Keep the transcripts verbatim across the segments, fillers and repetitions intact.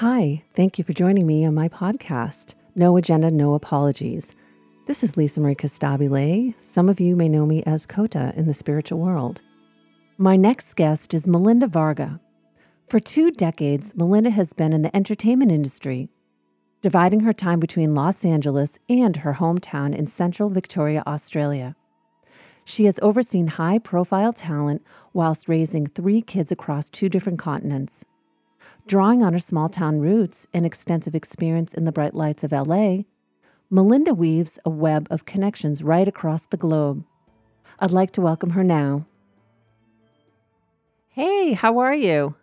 Hi, thank you for joining me on my podcast, No Agenda, No Apologies. This is Lisa Marie Costabile. Some of you may know me as Kota in the spiritual world. My next guest is Melinda Varga. For two decades, Melinda has been in the entertainment industry, dividing her time between Los Angeles and her hometown in central Victoria, Australia. She has overseen high-profile talent whilst raising three kids across two different continents. Drawing on her small-town roots and extensive experience in the bright lights of L A, Melinda weaves a web of connections right across the globe. I'd like to welcome her now. Hey, how are you?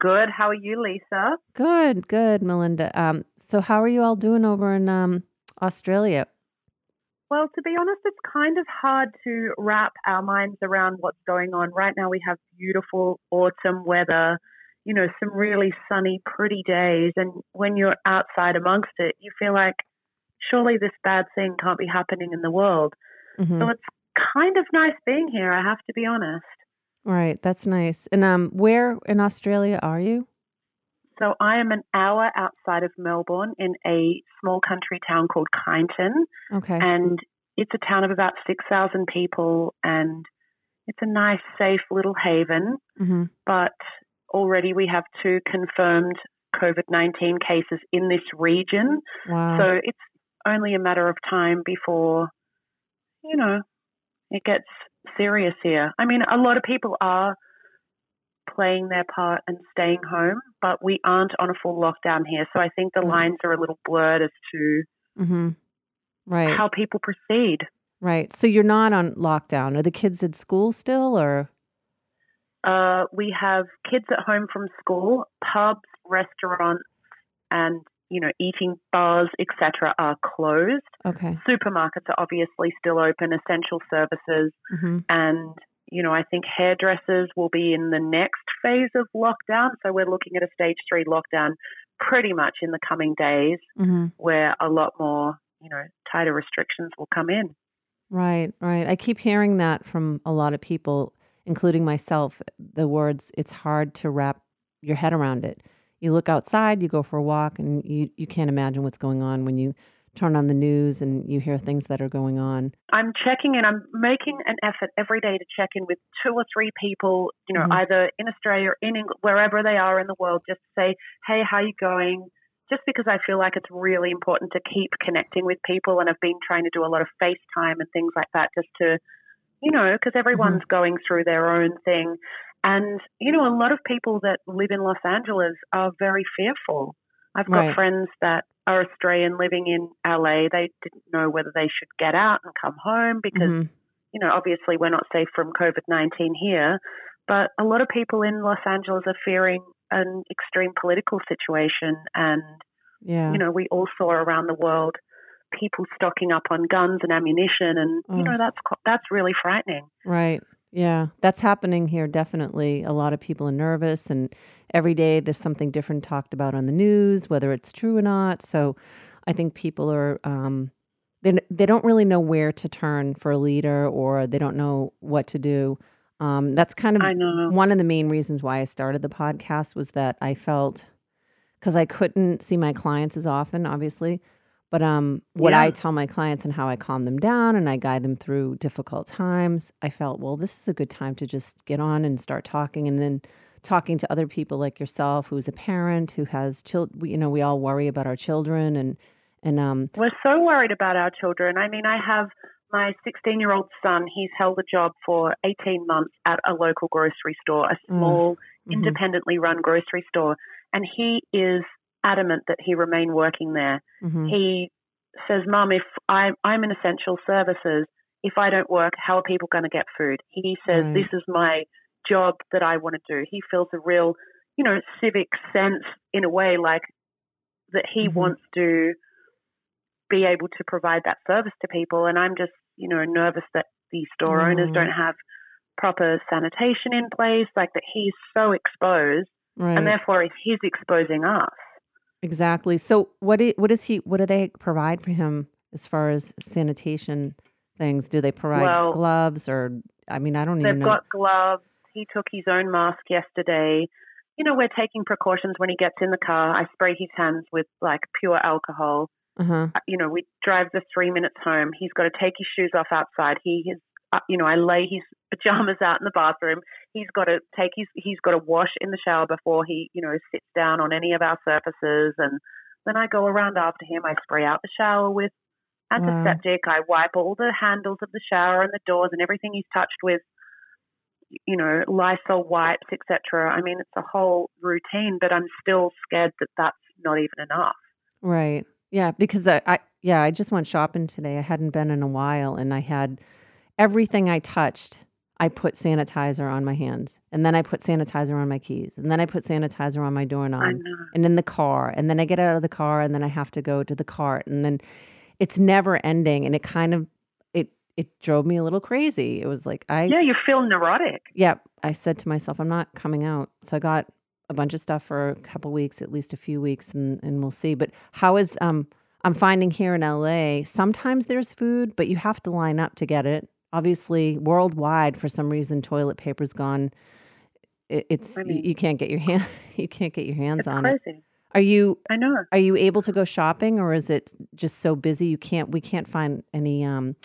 Good. How are you, Lisa? Good, good, Melinda. Um, so how are you all doing over in um, Australia? Well, to be honest, it's kind of hard to wrap our minds around what's going on. Right now we have beautiful autumn weather, you know, some really sunny, pretty days. And when you're outside amongst it, you feel like, surely this bad thing can't be happening in the world. Mm-hmm. So it's kind of nice being here, I have to be honest. Right, that's nice. And um, where in Australia are you? So I am an hour outside of Melbourne in a small country town called Kyneton. Okay. And it's a town of about six thousand people, and it's a nice, safe little haven. Mm-hmm. But already we have two confirmed COVID nineteen cases in this region. Wow. So it's only a matter of time before, you know, it gets serious here. I mean, a lot of people are playing their part and staying home, but we aren't on a full lockdown here. So I think the mm-hmm. lines are a little blurred as to mm-hmm. right. how people proceed. Right. So you're not on lockdown. Are the kids at school still, or? Uh, we have kids at home from school. Pubs, restaurants, and, you know, eating bars, et cetera, are closed. Okay. Supermarkets are obviously still open, essential services, mm-hmm. and you know, I think hairdressers will be in the next phase of lockdown. So we're looking at a stage three lockdown pretty much in the coming days, mm-hmm. where a lot more, you know, tighter restrictions will come in. Right, right. I keep hearing that from a lot of people, including myself, the words, it's hard to wrap your head around it. You look outside, you go for a walk, and you, you can't imagine what's going on when you turn on the news and you hear things that are going on. I'm checking in. I'm making an effort every day to check in with two or three people, you know, mm-hmm. either in Australia or in England, wherever they are in the world, just to say, hey, how are you going? Just because I feel like it's really important to keep connecting with people. And I've been trying to do a lot of FaceTime and things like that just to, you know, because everyone's mm-hmm. going through their own thing. And, you know, a lot of people that live in Los Angeles are very fearful. I've got right. friends that are Australian living in L A. They didn't know whether they should get out and come home because, mm-hmm. you know, obviously we're not safe from COVID nineteen here. But a lot of people in Los Angeles are fearing an extreme political situation. And, yeah. you know, we all saw around the world people stocking up on guns and ammunition. And, oh. you know, that's that's really frightening. Right. Yeah, that's happening here, definitely. A lot of people are nervous, and every day there's something different talked about on the news, whether it's true or not. So I think people are, um, they, they don't really know where to turn for a leader, or they don't know what to do. Um, that's kind of I know. one of the main reasons why I started the podcast, was that I felt, because I couldn't see my clients as often, obviously, but um, what yeah. I tell my clients and how I calm them down and I guide them through difficult times, I felt, well, this is a good time to just get on and start talking. And then talking to other people like yourself, who's a parent, who has children, you know, we all worry about our children. And, and um, we're so worried about our children. I mean, I have my sixteen-year-old son. He's held a job for eighteen months at a local grocery store, a small, mm-hmm. independently run grocery store. And he is adamant that he remain working there. Mm-hmm. He says, Mom, if I, I'm in essential services, if I don't work, how are people going to get food? He says, right. this is my job that I want to do. He feels a real, you know, civic sense in a way, like that he mm-hmm. wants to be able to provide that service to people. And I'm just, you know, nervous that the store mm-hmm. owners don't have proper sanitation in place, like that he's so exposed, right. and therefore he's exposing us. Exactly. So what do, what is he, what do they provide for him as far as sanitation things? Do they provide well, gloves or, I mean, I don't even know. They've got gloves. He took his own mask yesterday. you know, we're taking precautions when he gets in the car. I spray his hands with like pure alcohol. Uh-huh. You know, we drive the three minutes home. He's got to take his shoes off outside. He is, uh, you know, I lay his pajamas out in the bathroom. He's got to take his, he's got to wash in the shower before he, you know, sits down on any of our surfaces. And then I go around after him. I spray out the shower with antiseptic. Wow. I wipe all the handles of the shower and the doors and everything he's touched with, you know, Lysol wipes, et cetera. I mean, it's a whole routine, but I'm still scared that that's not even enough. Right. Yeah, because I, I yeah, I just went shopping today. I hadn't been in a while, and I had everything I touched, I put sanitizer on my hands, and then I put sanitizer on my keys, and then I put sanitizer on my doorknob, and in the car, and then I get out of the car, and then I have to go to the cart, and then it's never ending, and it kind of it it drove me a little crazy. It was like I yeah, you feel neurotic. Yeah, I said to myself, I'm not coming out, so I got a bunch of stuff for a couple weeks, at least a few weeks, and, and we'll see. But how is, um, I'm finding here in L A, sometimes there's food, but you have to line up to get it. Obviously, worldwide, for some reason, toilet paper's gone. It, it's, I mean, you can't get your hand, you can't get your hands on crazy. It. Are you, I know. Are you able to go shopping, or is it just so busy? You can't, we can't find any, um,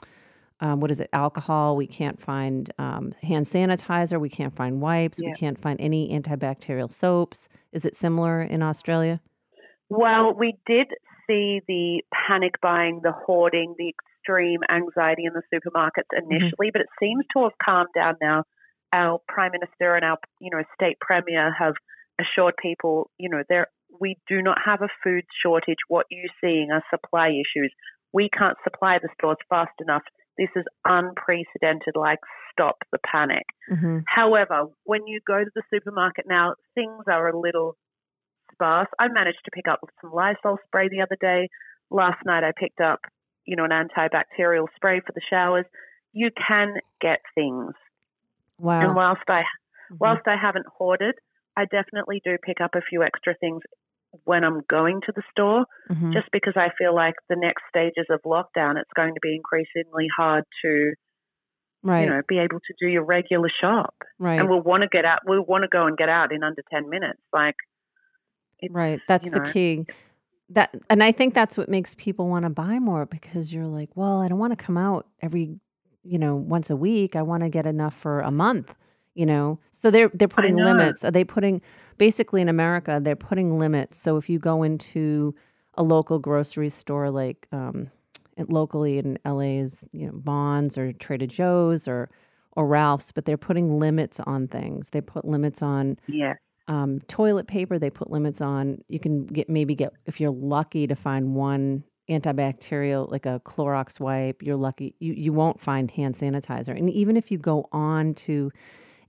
Um, what is it? Alcohol. We can't find um, hand sanitizer. We can't find wipes. Yeah. We can't find any antibacterial soaps. Is it similar in Australia? Well, we did see the panic buying, the hoarding, the extreme anxiety in the supermarkets initially, mm-hmm. but it seems to have calmed down now. Our Prime Minister and our, you know, State Premier have assured people, you know, there we do not have a food shortage. What you're seeing are supply issues. We can't supply the stores fast enough. This is unprecedented, like stop the panic. Mm-hmm. However, when you go to the supermarket now, things are a little sparse. I managed to pick up some Lysol spray the other day. Last night I picked up, you know, an antibacterial spray for the showers. You can get things. Wow. And whilst I, mm-hmm. whilst I haven't hoarded, I definitely do pick up a few extra things when I'm going to the store, mm-hmm. just because I feel like the next stages of lockdown, it's going to be increasingly hard to, right. you know, be able to do your regular shop. Right. And we'll want to get out. We'll want to go and get out in under ten minutes. Like, it's, right. That's the know. Key. That, and I think that's what makes people want to buy more, because you're like, well, I don't want to come out every, you know, once a week. I want to get enough for a month. You know, so they're they're putting limits. Are they putting, basically in America, they're putting limits. So if you go into a local grocery store, like um, locally in L A's, you know, Bonds or Trader Joe's or or Ralph's, but they're putting limits on things. They put limits on yeah. um, toilet paper. They put limits on, you can get maybe get, if you're lucky to find one antibacterial, like a Clorox wipe, you're lucky. You, you won't find hand sanitizer. And even if you go on to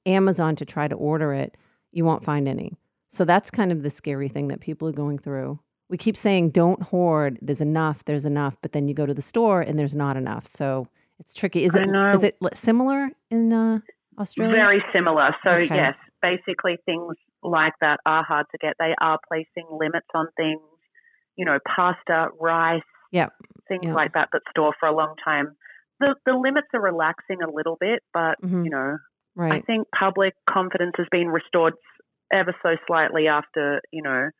Amazon to try to order it, you won't find any. So that's kind of the scary thing that people are going through. We keep saying, don't hoard. There's enough. There's enough. But then you go to the store and there's not enough. So it's tricky. Is it is it similar in uh, Australia? Very similar. So okay. yes, basically things like that are hard to get. They are placing limits on things, you know, pasta, rice, yep. things yep. like that that store for a long time. The, the limits are relaxing a little bit, but, mm-hmm. you know, right. I think public confidence has been restored ever so slightly after, you know,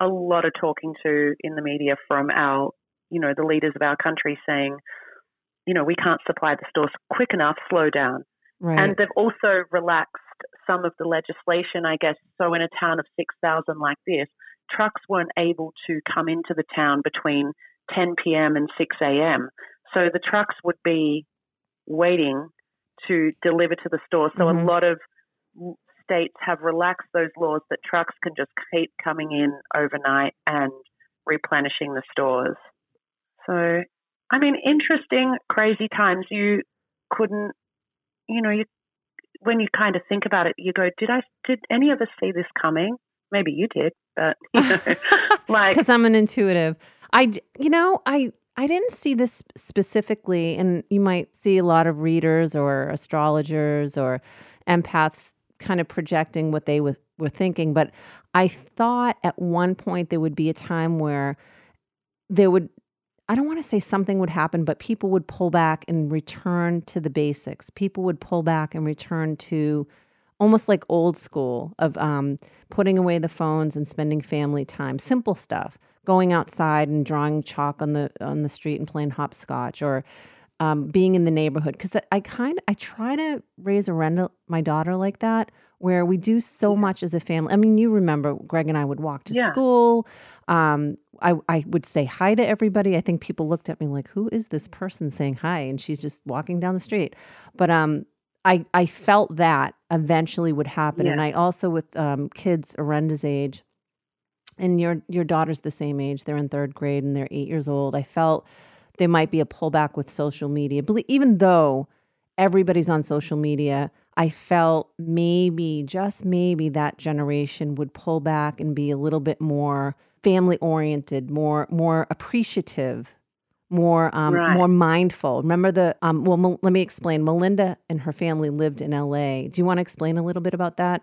a lot of talking to in the media from our, you know, the leaders of our country saying, you know, we can't supply the stores quick enough, slow down. Right. And they've also relaxed some of the legislation, I guess. So in a town of six thousand like this, trucks weren't able to come into the town between ten p.m. and six a.m. So the trucks would be waiting to deliver to the store. So mm-hmm. a lot of states have relaxed those laws that trucks can just keep coming in overnight and replenishing the stores. So, I mean, interesting, crazy times. You couldn't, you know, you when you kind of think about it, you go, did I, did any of us see this coming? Maybe you did, but, you know, like. Because I'm an intuitive. I, you know, I. I didn't see this specifically, and you might see a lot of readers or astrologers or empaths kind of projecting what they were, were thinking, but I thought at one point there would be a time where there would, I don't want to say something would happen, but people would pull back and return to the basics. People would pull back and return to almost like old school of um, putting away the phones and spending family time, simple stuff, going outside and drawing chalk on the on the street and playing hopscotch, or um, being in the neighborhood. Because I kind I try to raise Arenda, my daughter, like that, where we do so yeah. much as a family. I mean, you remember Greg and I would walk to yeah. school. Um, I, I would say hi to everybody. I think people looked at me like, who is this person saying hi? And she's just walking down the street. But um, I, I felt that eventually would happen. Yeah. And I also, with um, kids Arenda's age, and your your daughter's the same age, they're in third grade and they're eight years old, I felt there might be a pullback with social media. Even though everybody's on social media, I felt maybe, just maybe, that generation would pull back and be a little bit more family-oriented, more more appreciative, more um, right. more mindful. Remember the, um, well, Mel- let me explain. Melinda and her family lived in L A. Do you want to explain a little bit about that?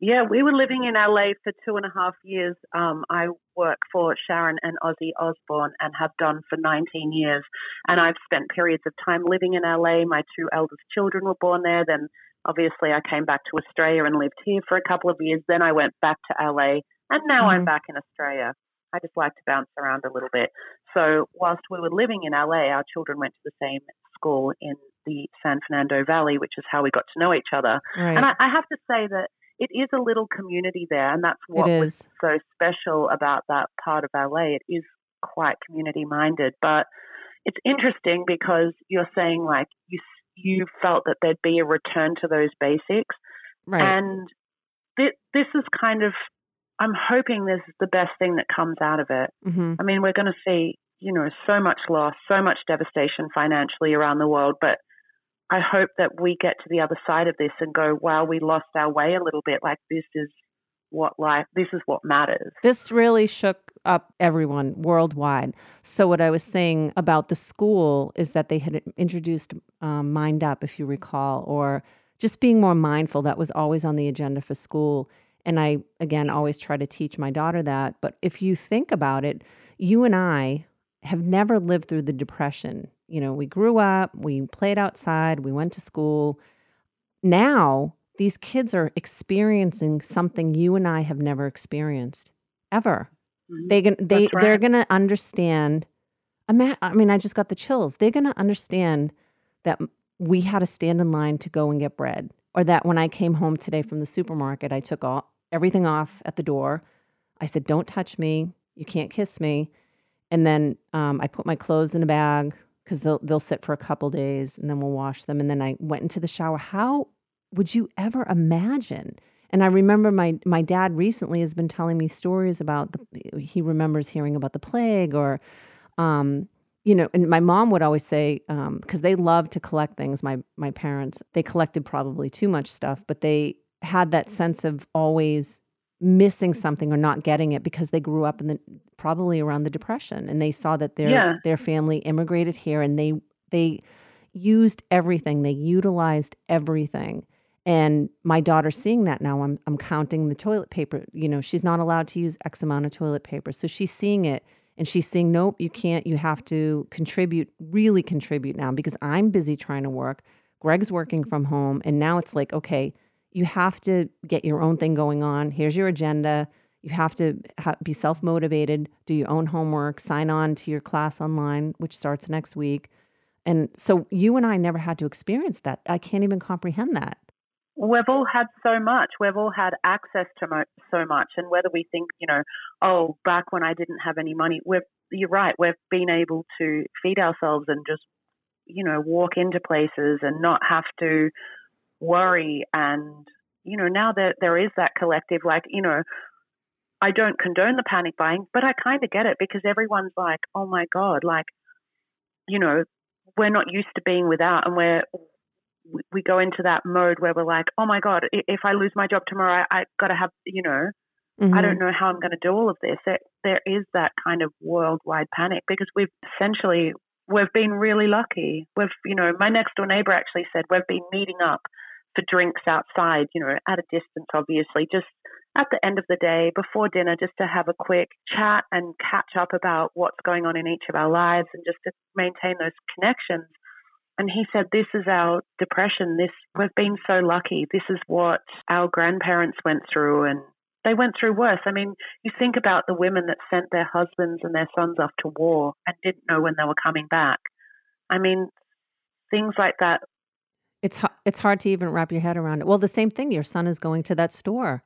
Yeah, we were living in L A for two and a half years. Um, I work for Sharon and Ozzy Osbourne and have done for nineteen years. And I've spent periods of time living in L A. My two eldest children were born there. Then obviously I came back to Australia and lived here for a couple of years. Then I went back to L A, and now mm-hmm. I'm back in Australia. I just like to bounce around a little bit. So whilst we were living in L A, our children went to the same school in the San Fernando Valley, which is how we got to know each other. Right. And I, I have to say that it is a little community there, and that's what was so special about that part of L A. It is quite community-minded, but it's interesting because you're saying, like, you you felt that there'd be a return to those basics. Right. And th- this is kind of, I'm hoping this is the best thing that comes out of it. Mm-hmm. I mean, we're going to see, you know, so much loss, so much devastation financially around the world, but I hope that we get to the other side of this and go, wow, we lost our way a little bit. Like, this is what life, this is what matters. This really shook up everyone worldwide. So what I was saying about the school is that they had introduced um, Mind Up, if you recall, or just being more mindful. That was always on the agenda for school. And I, again, always try to teach my daughter that. But if you think about it, you and I have never lived through the Depression. You know, we grew up, we played outside, we went to school. Now, these kids are experiencing something you and I have never experienced, ever. Mm-hmm. They, they, right. They're going to understand, I mean, I just got the chills. They're going to understand that we had to stand in line to go and get bread, or that when I came home today from the supermarket, I took all, everything off at the door. I said, don't touch me, you can't kiss me. And then um, I put my clothes in a bag, because they'll they'll sit for a couple days and then we'll wash them. And then I went into the shower. How would you ever imagine? And I remember my my dad recently has been telling me stories about the, he remembers hearing about the plague, or, um, you know, and my mom would always say, um, because they love to collect things. My my parents, they collected probably too much stuff, but they had that sense of always missing something or not getting it, because they grew up in the probably around the Depression, and they saw that their yeah. their family immigrated here, and they they used everything, they utilized everything. And my daughter, seeing that now, I'm I'm counting the toilet paper. You know, she's not allowed to use X amount of toilet paper, so she's seeing it, and she's seeing, nope, you can't. You have to contribute, really contribute now, because I'm busy trying to work. Greg's working from home, and now it's like, okay, you have to get your own thing going on. Here's your agenda. You have to ha- be self-motivated, do your own homework, sign on to your class online, which starts next week. And so you and I never had to experience that. I can't even comprehend that. We've all had so much. We've all had access to mo- so much. And whether we think, you know, oh, back when I didn't have any money, we've, you're right, we've been able to feed ourselves and just, you know, walk into places and not have to worry. And you know, now that there is that collective, like, you know, I don't condone the panic buying, but I kind of get it, because everyone's like, oh my god, like, you know, we're not used to being without, and we're we go into that mode where we're like, oh my god, if I lose my job tomorrow, I, I gotta have, you know, mm-hmm. I don't know how I'm going to do all of this. There, there is that kind of worldwide panic, because we've essentially we've been really lucky. We've, you know, my next door neighbor actually said we've been meeting up for drinks outside, you know, at a distance, obviously, just at the end of the day before dinner, just to have a quick chat and catch up about what's going on in each of our lives and just to maintain those connections. And he said, this is our depression. This, we've been so lucky. This is what our grandparents went through, and they went through worse. I mean, you think about the women that sent their husbands and their sons off to war and didn't know when they were coming back. I mean, things like that. It's it's hard to even wrap your head around it. Well, the same thing. Your son is going to that store.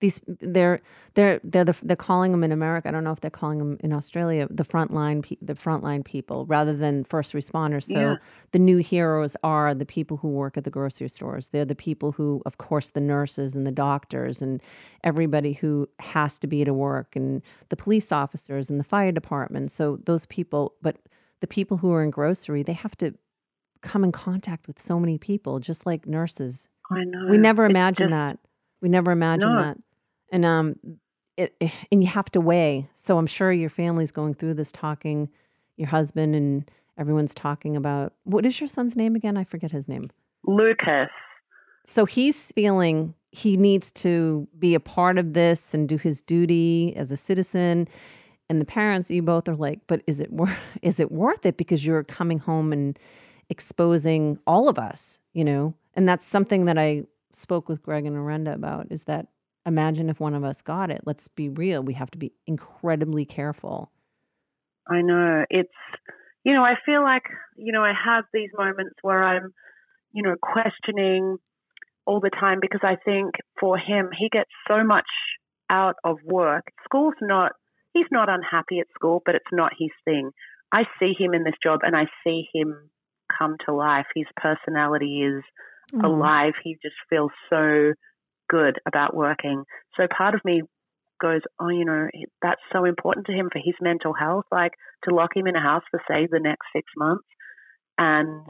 These they're they're they're the, they're calling them in America. I don't know if they're calling them in Australia. The frontline the frontline people rather than first responders. So yeah. The new heroes are the people who work at the grocery stores. They're the people who, of course, the nurses and the doctors and everybody who has to be to work, and the police officers and the fire department. So those people, but the people who are in grocery, they have to come in contact with so many people, just like nurses. I know. We never imagined just, that. We never imagined no. that. And um, it, it, and you have to weigh. So I'm sure your family's going through this, talking, your husband and everyone's talking about, what is your son's name again? I forget his name. Lucas. So he's feeling he needs to be a part of this and do his duty as a citizen. And the parents, you both are like, but is it worth, is it worth it? Because you're coming home and exposing all of us, you know? And that's something that I spoke with Greg and Arenda about, is that imagine if one of us got it. Let's be real. We have to be incredibly careful. I know. It's, you know, I feel like, you know, I have these moments where I'm, you know, questioning all the time, because I think for him, he gets so much out of work. School's not, he's not unhappy at school, but it's not his thing. I see him in this job and I see him come to life. His personality is mm. alive. He just feels so good about working. So part of me goes, oh, you know, that's so important to him for his mental health, like to lock him in a house for, say, the next six months. And,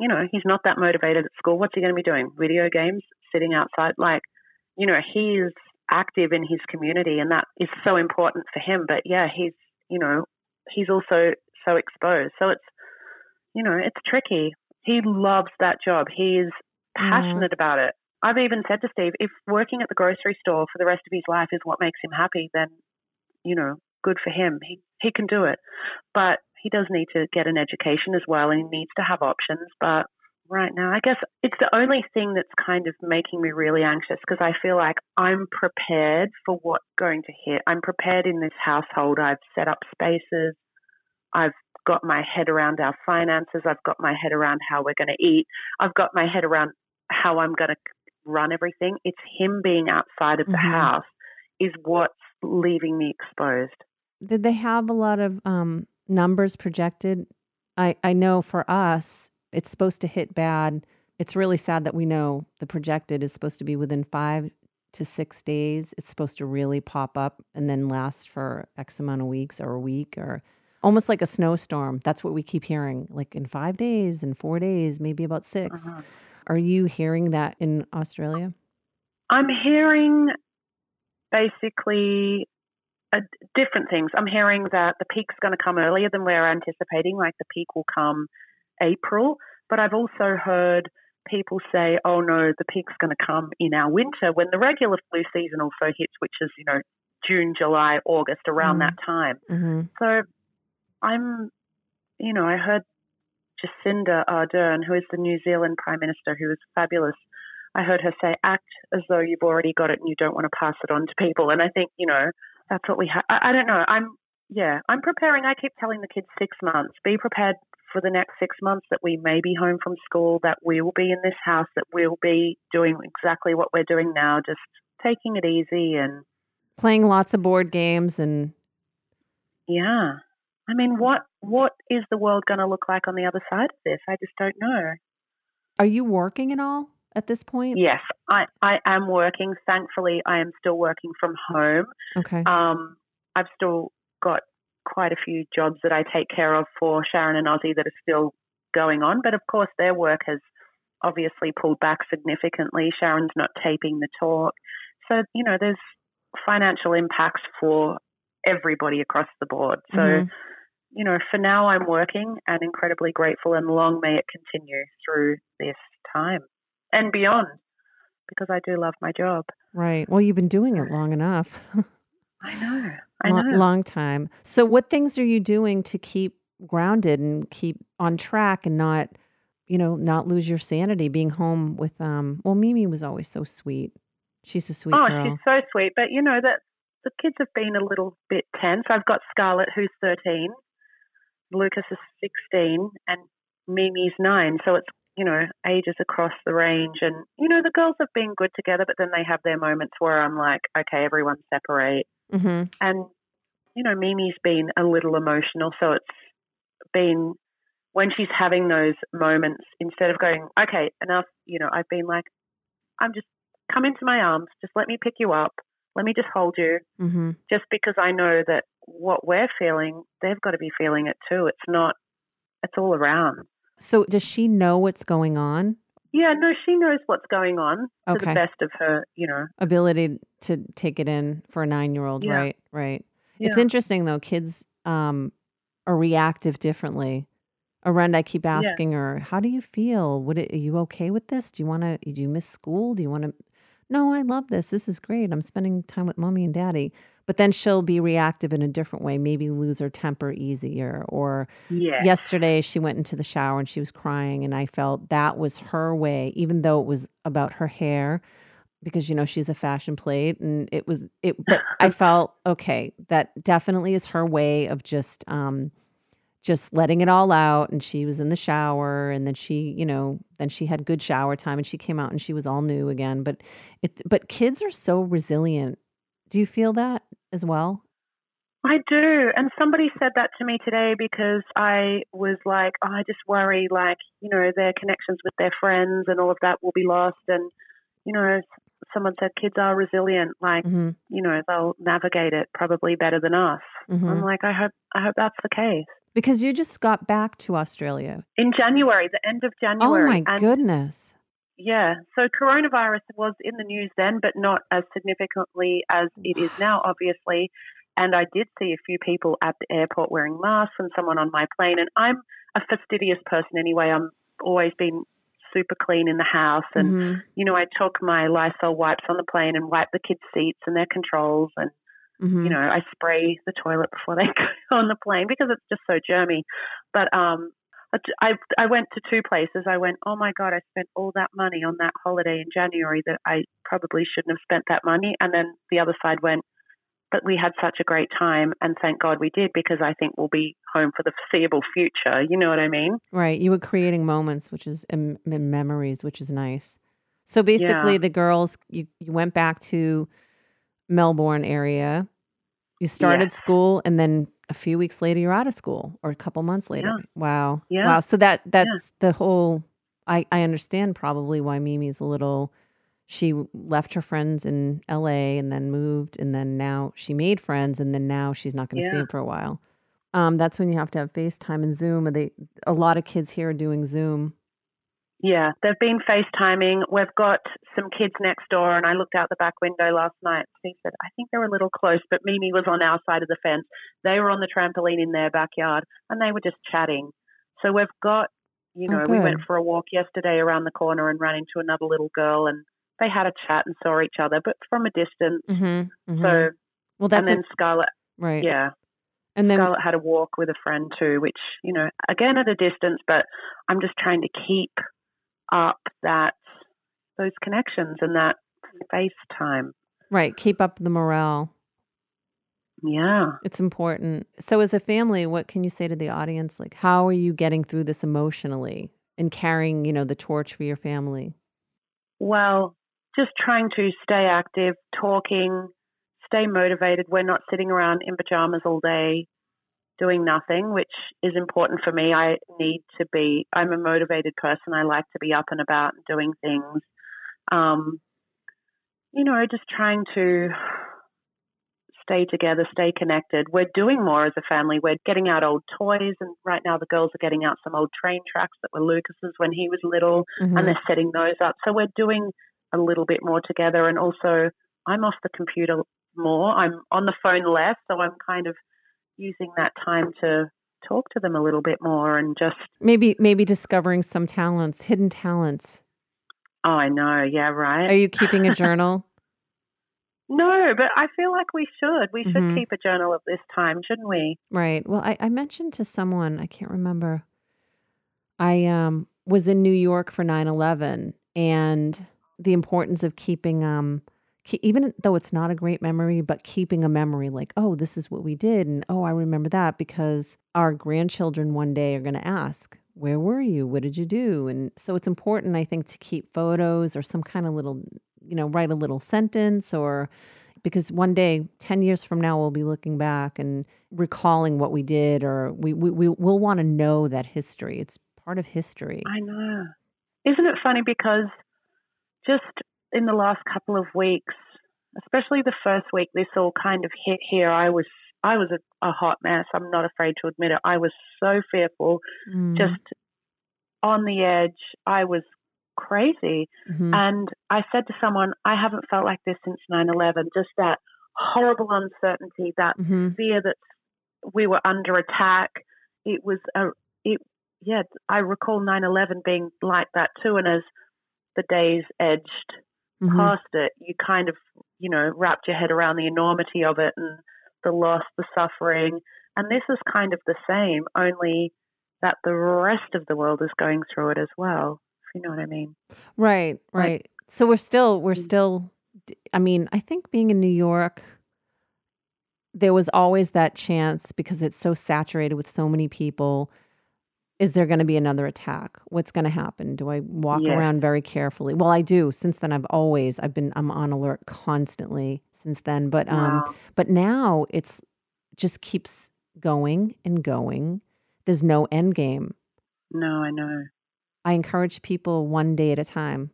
you know, he's not that motivated at school. What's he going to be doing? Video games, sitting outside? Like, you know, he is active in his community and that is so important for him. But yeah, he's, you know, he's also so exposed. So it's, you know, it's tricky. He loves that job. He is passionate mm. about it. I've even said to Steve, if working at the grocery store for the rest of his life is what makes him happy, then, you know, good for him. He he can do it. But he does need to get an education as well, and he needs to have options. But right now, I guess it's the only thing that's kind of making me really anxious, because I feel like I'm prepared for what's going to hit. I'm prepared in this household. I've set up spaces. I've got my head around our finances. I've got my head around how we're going to eat. I've got my head around how I'm going to run everything. It's him being outside of the mm-hmm. house is what's leaving me exposed. Did they have a lot of um, numbers projected? I, I know for us, it's supposed to hit bad. It's really sad that we know the projected is supposed to be within five to six days. It's supposed to really pop up and then last for X amount of weeks or a week or almost like a snowstorm. That's what we keep hearing, like in five days, in four days, maybe about six. Uh-huh. Are you hearing that in Australia? I'm hearing basically uh, different things. I'm hearing that the peak's going to come earlier than we're anticipating, like the peak will come April. But I've also heard people say, oh no, the peak's going to come in our winter when the regular flu season also hits, which is, you know, June, July, August, around mm. that time. Mm-hmm. So I'm, you know, I heard Jacinda Ardern, who is the New Zealand Prime Minister, who is fabulous. I heard her say, act as though you've already got it and you don't want to pass it on to people. And I think, you know, that's what we have. I, I don't know. I'm, yeah, I'm preparing. I keep telling the kids six months, be prepared for the next six months that we may be home from school, that we will be in this house, that we'll be doing exactly what we're doing now, just taking it easy and playing lots of board games and. Yeah. I mean, what what is the world going to look like on the other side of this? I just don't know. Are you working at all at this point? Yes, I, I am working. Thankfully, I am still working from home. Okay. Um, I've still got quite a few jobs that I take care of for Sharon and Ozzy that are still going on. But, of course, their work has obviously pulled back significantly. Sharon's not taping the talk. So, you know, there's financial impacts for everybody across the board. So, mm-hmm. You know, for now I'm working and incredibly grateful, and long may it continue through this time and beyond, because I do love my job. Right. Well, you've been doing it long enough. I know. I know. Long, long time. So what things are you doing to keep grounded and keep on track and not, you know, not lose your sanity being home with, um, well, Mimi was always so sweet. She's a sweet oh, girl. Oh, she's so sweet. But, you know, that the kids have been a little bit tense. I've got Scarlett, who's thirteen, Lucas is sixteen, and Mimi's nine. So it's, you know, ages across the range. And, you know, the girls have been good together, but then they have their moments where I'm like, okay, everyone separate. Mm-hmm. And, you know, Mimi's been a little emotional. So it's been, when she's having those moments, instead of going, okay, enough, you know, I've been like, I'm just, come into my arms, just let me pick you up, let me just hold you, mm-hmm. just because I know that what we're feeling, they've got to be feeling it too. It's not, it's all around. So does she know what's going on? Yeah, no, she knows what's going on okay. to the best of her, you know. Ability to take it in for a nine-year-old, yeah. right? Right. Yeah. It's interesting, though, kids um, are reactive differently. Arenda, I keep asking yeah. her, how do you feel? What, are you okay with this? Do you want to, do you miss school? Do you want to, no, I love this. This is great. I'm spending time with mommy and daddy. But then she'll be reactive in a different way, maybe lose her temper easier. Or yes. yesterday she went into the shower and she was crying, and I felt that was her way, even though it was about her hair, because, you know, she's a fashion plate, and it was, it. But I felt, okay, that definitely is her way of just, um, just letting it all out. And she was in the shower, and then she, you know, then she had good shower time, and she came out and she was all new again. But it, but kids are so resilient. Do you feel that as well? I do. And somebody said that to me today, because I was like, oh, I just worry, like, you know, their connections with their friends and all of that will be lost. And, you know, someone said kids are resilient, like, mm-hmm. you know, they'll navigate it probably better than us. Mm-hmm. I'm like, I hope, I hope that's the case. Because you just got back to Australia. In January, the end of January. Oh, my and goodness. Yeah. So coronavirus was in the news then, but not as significantly as it is now, obviously. And I did see a few people at the airport wearing masks, and someone on my plane. And I'm a fastidious person anyway. I'm always been super clean in the house. And, mm-hmm. you know, I took my Lysol wipes on the plane and wiped the kids' seats and their controls, and mm-hmm. you know, I spray the toilet before they go on the plane because it's just so germy. But um, I, I went to two places. I went, oh, my God, I spent all that money on that holiday in January that I probably shouldn't have spent that money. And then the other side went, but we had such a great time, and thank God we did, because I think we'll be home for the foreseeable future. You know what I mean? Right. You were creating moments, which is in, in memories, which is nice. So basically yeah. the girls, you, you went back to Melbourne area. You started yeah. school, and then a few weeks later you're out of school, or a couple months later. Yeah. Wow. Yeah. Wow. So that that's yeah. the whole I, I understand probably why Mimi's a little, she left her friends in L A and then moved, and then now she made friends, and then now she's not going to yeah. see them for a while. Um, that's when you have to have FaceTime and Zoom. Or they a lot of kids here are doing Zoom. Yeah, they've been FaceTiming. We've got some kids next door, and I looked out the back window last night. Steve said, I think they're a little close, but Mimi was on our side of the fence. They were on the trampoline in their backyard, and they were just chatting. So we've got, you know, oh, we went for a walk yesterday around the corner and ran into another little girl, and they had a chat and saw each other, but from a distance. Mm-hmm, mm-hmm. So, well, that's and then a, Scarlett, right? Yeah. And then Scarlett had a walk with a friend too, which, you know, again at a distance, but I'm just trying to keep up that those connections and that FaceTime. Right. Keep up the morale. Yeah. It's important. So as a family, what can you say to the audience? Like, how are you getting through this emotionally and carrying, you know, the torch for your family? Well, just trying to stay active, talking, stay motivated. We're not sitting around in pajamas all day doing nothing, which is important for me. I need to be, I'm a motivated person. I like to be up and about and doing things. Um, you know, just trying to stay together, stay connected. We're doing more as a family. We're getting out old toys, and right now the girls are getting out some old train tracks that were Lucas's when he was little, mm-hmm. and they're setting those up. So we're doing a little bit more together, and also I'm off the computer more. I'm on the phone less, so I'm kind of using that time to talk to them a little bit more, and just maybe maybe discovering some talents, hidden talents. Oh, I know. Yeah, right. Are you keeping a journal? No, but I feel like we should. We should mm-hmm. keep a journal of this time, shouldn't we? Right. Well, I, I mentioned to someone, I can't remember, I um, was in New York for nine eleven and the importance of keeping, um, ke- even though it's not a great memory, but keeping a memory like, oh, this is what we did. And, oh, I remember that, because our grandchildren one day are going to ask, where were you? What did you do? And so it's important, I think, to keep photos or some kind of little, you know, write a little sentence, or because one day, ten years from now, we'll be looking back and recalling what we did, or we, we, we will want to know that history. It's part of history. I know. Isn't it funny? Because just in the last couple of weeks, especially the first week, this all kind of hit here. I was I was a, a hot mess. I'm not afraid to admit it. I was so fearful, mm. just on the edge. I was crazy. Mm-hmm. And I said to someone, I haven't felt like this since nine eleven, just that horrible uncertainty, that mm-hmm. fear that we were under attack. It was, a, it, yeah, I recall nine eleven being like that too. And as the days edged mm-hmm. past it, you kind of, you know, wrapped your head around the enormity of it and the loss, the suffering. And this is kind of the same, only that the rest of the world is going through it as well. You know what I mean? Right, right. Like, so we're still, we're still, I mean, I think being in New York, there was always that chance, because it's so saturated with so many people. Is there going to be another attack? What's going to happen? Do I walk yes. around very carefully? Well, I do. Since then, I've always, I've been, I'm on alert constantly since then. But, wow. um, but now it's just keeps going and going. There's no end game. No, I know. I encourage people one day at a time.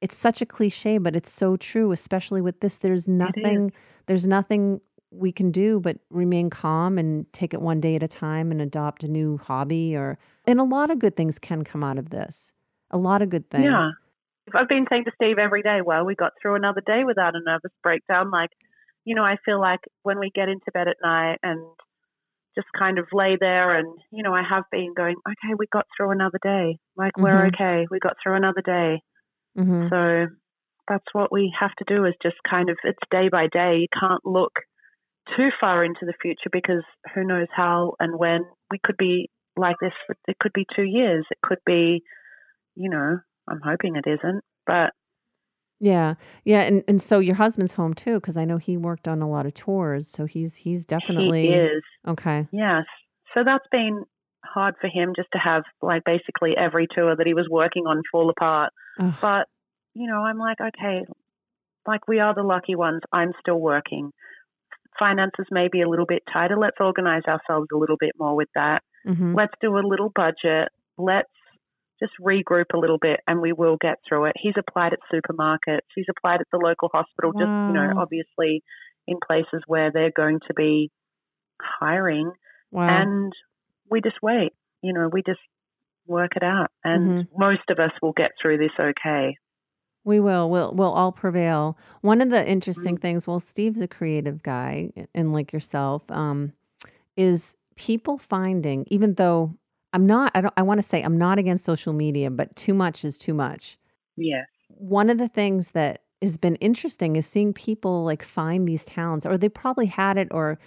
It's such a cliche, but it's so true, especially with this. There's nothing, there's nothing we can do but remain calm and take it one day at a time and adopt a new hobby, or, and a lot of good things can come out of this. A lot of good things. Yeah. I've been saying to Steve every day, well, we got through another day without a nervous breakdown. Like, you know, I feel like when we get into bed at night and just kind of lay there, and, you know, I have been going, okay, we got through another day. Like, mm-hmm. we're okay. We got through another day. Mm-hmm. So that's what we have to do, is just kind of, it's day by day. You can't look too far into the future, because who knows how and when we could be like this. For, it could be two years. It could be, you know, I'm hoping it isn't, but. Yeah. Yeah. And, and so your husband's home too, because I know he worked on a lot of tours. So he's he's definitely. He is. Okay. Yes. So that's been hard for him, just to have like basically every tour that he was working on fall apart. Ugh. But, you know, I'm like, okay, like we are the lucky ones. I'm still working. Finances may be a little bit tighter. Let's organize ourselves a little bit more with that. Mm-hmm. Let's do a little budget. Let's just regroup a little bit, and we will get through it. He's applied at supermarkets. He's applied at the local hospital, just, wow. you know, obviously in places where they're going to be hiring. Wow. And we just wait, you know, we just work it out. And mm-hmm. most of us will get through this okay. We will. We'll, we'll all prevail. One of the interesting mm-hmm. things, well, Steve's a creative guy, and like yourself, um, is people finding, even though I'm not, I don't, I want to say I'm not against social media, but too much is too much. Yeah. One of the things that has been interesting is seeing people like find these talents, or they probably had it, or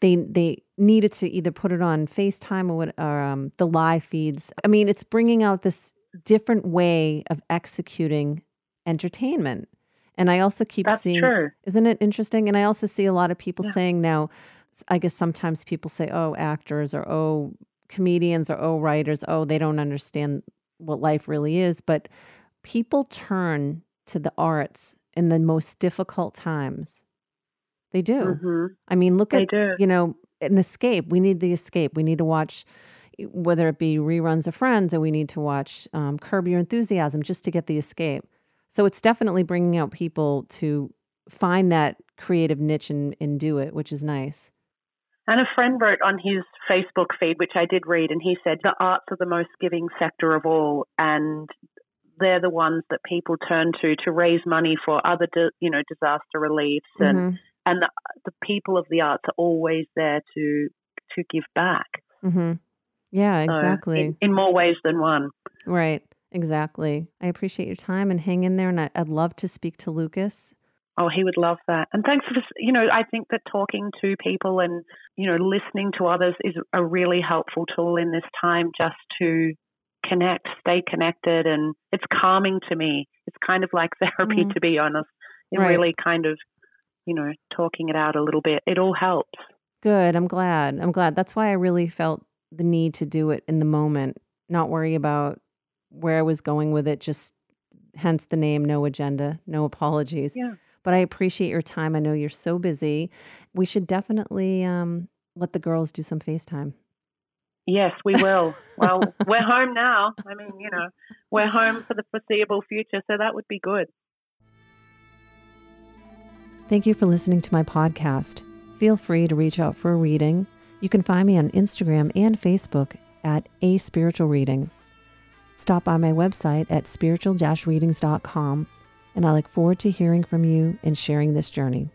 they, they needed to either put it on FaceTime or, what, or um, the live feeds. I mean, it's bringing out this different way of executing entertainment. And I also keep That's seeing, true. Isn't it interesting? And I also see a lot of people yeah. saying now, I guess sometimes people say, oh, actors, or, oh, comedians, or oh writers, oh they don't understand what life really is, but people turn to the arts in the most difficult times. They do. Mm-hmm. I mean, look they at do. You know, an escape. We need the escape. We need to watch, whether it be reruns of Friends, or we need to watch um, Curb Your Enthusiasm, just to get the escape. So it's definitely bringing out people to find that creative niche and, and do it, which is nice. And a friend wrote on his Facebook feed, which I did read, and he said, the arts are the most giving sector of all, and they're the ones that people turn to to raise money for other, di- you know, disaster reliefs. And, mm-hmm. and the, the people of the arts are always there to to give back. Mm-hmm. Yeah, exactly. So in, in more ways than one. Right, exactly. I appreciate your time, and hang in there, and I, I'd love to speak to Lucas. Oh, he would love that. And thanks for this. You know, I think that talking to people and, you know, listening to others is a really helpful tool in this time just to connect, stay connected. And it's calming to me. It's kind of like therapy, mm. to be honest. It right. really kind of, you know, talking it out a little bit. It all helps. Good. I'm glad. I'm glad. That's why I really felt the need to do it in the moment, not worry about where I was going with it, just hence the name, No Agenda, No Apologies. Yeah. But I appreciate your time. I know you're so busy. We should definitely um, let the girls do some FaceTime. Yes, we will. Well, we're home now. I mean, you know, we're home for the foreseeable future, so that would be good. Thank you for listening to my podcast. Feel free to reach out for a reading. You can find me on Instagram and Facebook at A Spiritual Reading. Stop by my website at spiritual dash readings dot com, and I look forward to hearing from you and sharing this journey.